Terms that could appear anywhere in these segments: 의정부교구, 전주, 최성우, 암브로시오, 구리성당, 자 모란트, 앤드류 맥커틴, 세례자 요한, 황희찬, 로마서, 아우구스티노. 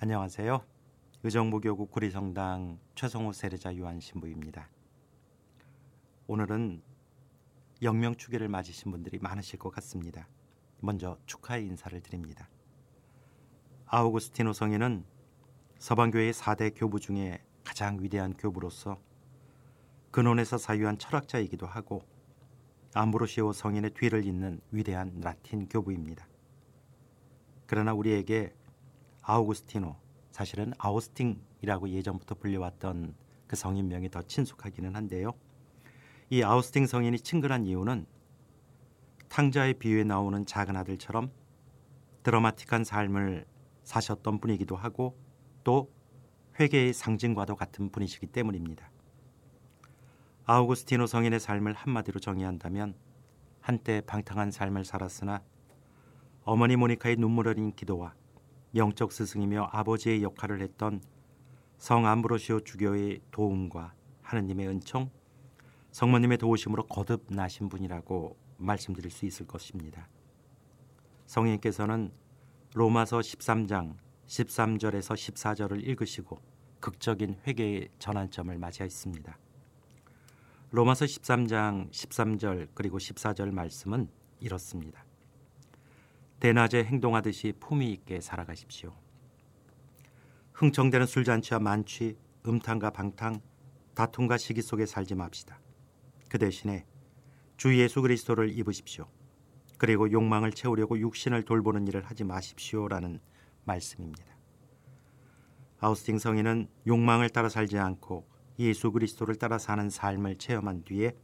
안녕하세요. 의정부교구 구리성당 최성우 세례자 요한 신부입니다. 오늘은 영명축일을 맞으신 분들이 많으실 것 같습니다. 먼저 축하의 인사를 드립니다. 아우구스티노 성인은 서방교회의 4대 교부 중에 가장 위대한 교부로서 근원에서 사유한 철학자이기도 하고 암브로시오 성인의 뒤를 잇는 위대한 라틴 교부입니다. 그러나 우리에게 아우구스티노, 사실은 아우스팅이라고 예전부터 불려왔던 그 성인명이 더 친숙하기는 한데요. 이 아우스팅 성인이 친근한 이유는 탕자의 비유에 나오는 작은 아들처럼 드라마틱한 삶을 사셨던 분이기도 하고 또 회개의 상징과도 같은 분이시기 때문입니다. 아우구스티노 성인의 삶을 한마디로 정의한다면 한때 방탕한 삶을 살았으나 어머니 모니카의 눈물 어린 기도와 영적 스승이며 아버지의 역할을 했던 성 암브로시오 주교의 도움과 하느님의 은총, 성모님의 도우심으로 거듭나신 분이라고 말씀드릴 수 있을 것입니다. 성인께서는 로마서 13장 13절에서 14절을 읽으시고 극적인 회개의 전환점을 맞이했습니다. 로마서 13장 13절 그리고 14절 말씀은 이렇습니다. 대낮에 행동하듯이 품위 있게 살아가십시오. 흥청대는 술잔치와 만취, 음탕과 방탕, 다툼과 시기 속에 살지 맙시다. 그 대신에 주 예수 그리스도를 입으십시오. 그리고 욕망을 채우려고 육신을 돌보는 일을 하지 마십시오라는 말씀입니다. 아우스팅 성인은 욕망을 따라 살지 않고 예수 그리스도를 따라 사는 삶을 체험한 뒤에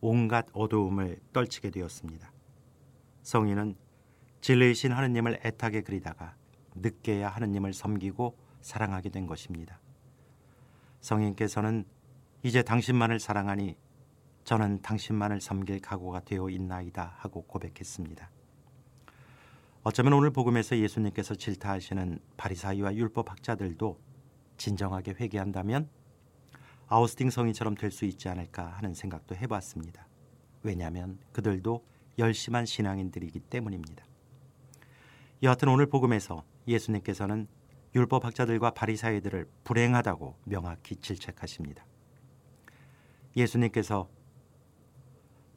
온갖 어두움을 떨치게 되었습니다. 성인은 진리이신 하느님을 애타게 그리다가 늦게야 하느님을 섬기고 사랑하게 된 것입니다. 성인께서는 이제 당신만을 사랑하니 저는 당신만을 섬길 각오가 되어 있나이다 하고 고백했습니다. 어쩌면 오늘 복음에서 예수님께서 질타하시는 바리사이와 율법학자들도 진정하게 회개한다면 아우스팅 성인처럼 될 수 있지 않을까 하는 생각도 해봤습니다. 왜냐하면 그들도 열심한 신앙인들이기 때문입니다. 여하튼 오늘 복음에서 예수님께서는 율법학자들과 바리사이들을 불행하다고 명확히 질책하십니다. 예수님께서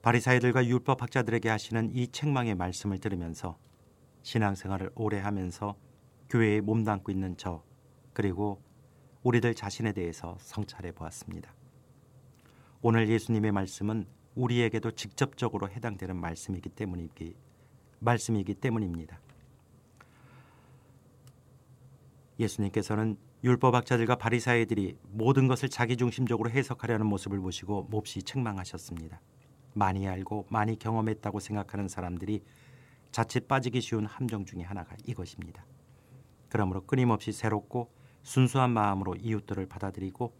바리사이들과 율법학자들에게 하시는 이 책망의 말씀을 들으면서 신앙생활을 오래 하면서 교회에 몸담고 있는 저 그리고 우리들 자신에 대해서 성찰해 보았습니다. 오늘 예수님의 말씀은 우리에게도 직접적으로 해당되는 말씀이기 때문입니다. 예수님께서는 율법학자들과 바리사이들이 모든 것을 자기중심적으로 해석하려는 모습을 보시고 몹시 책망하셨습니다. 많이 알고 많이 경험했다고 생각하는 사람들이 자칫 빠지기 쉬운 함정 중에 하나가 이것입니다. 그러므로 끊임없이 새롭고 순수한 마음으로 이웃들을 받아들이고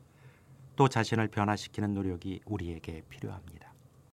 또 자신을 변화시키는 노력이 우리에게 필요합니다.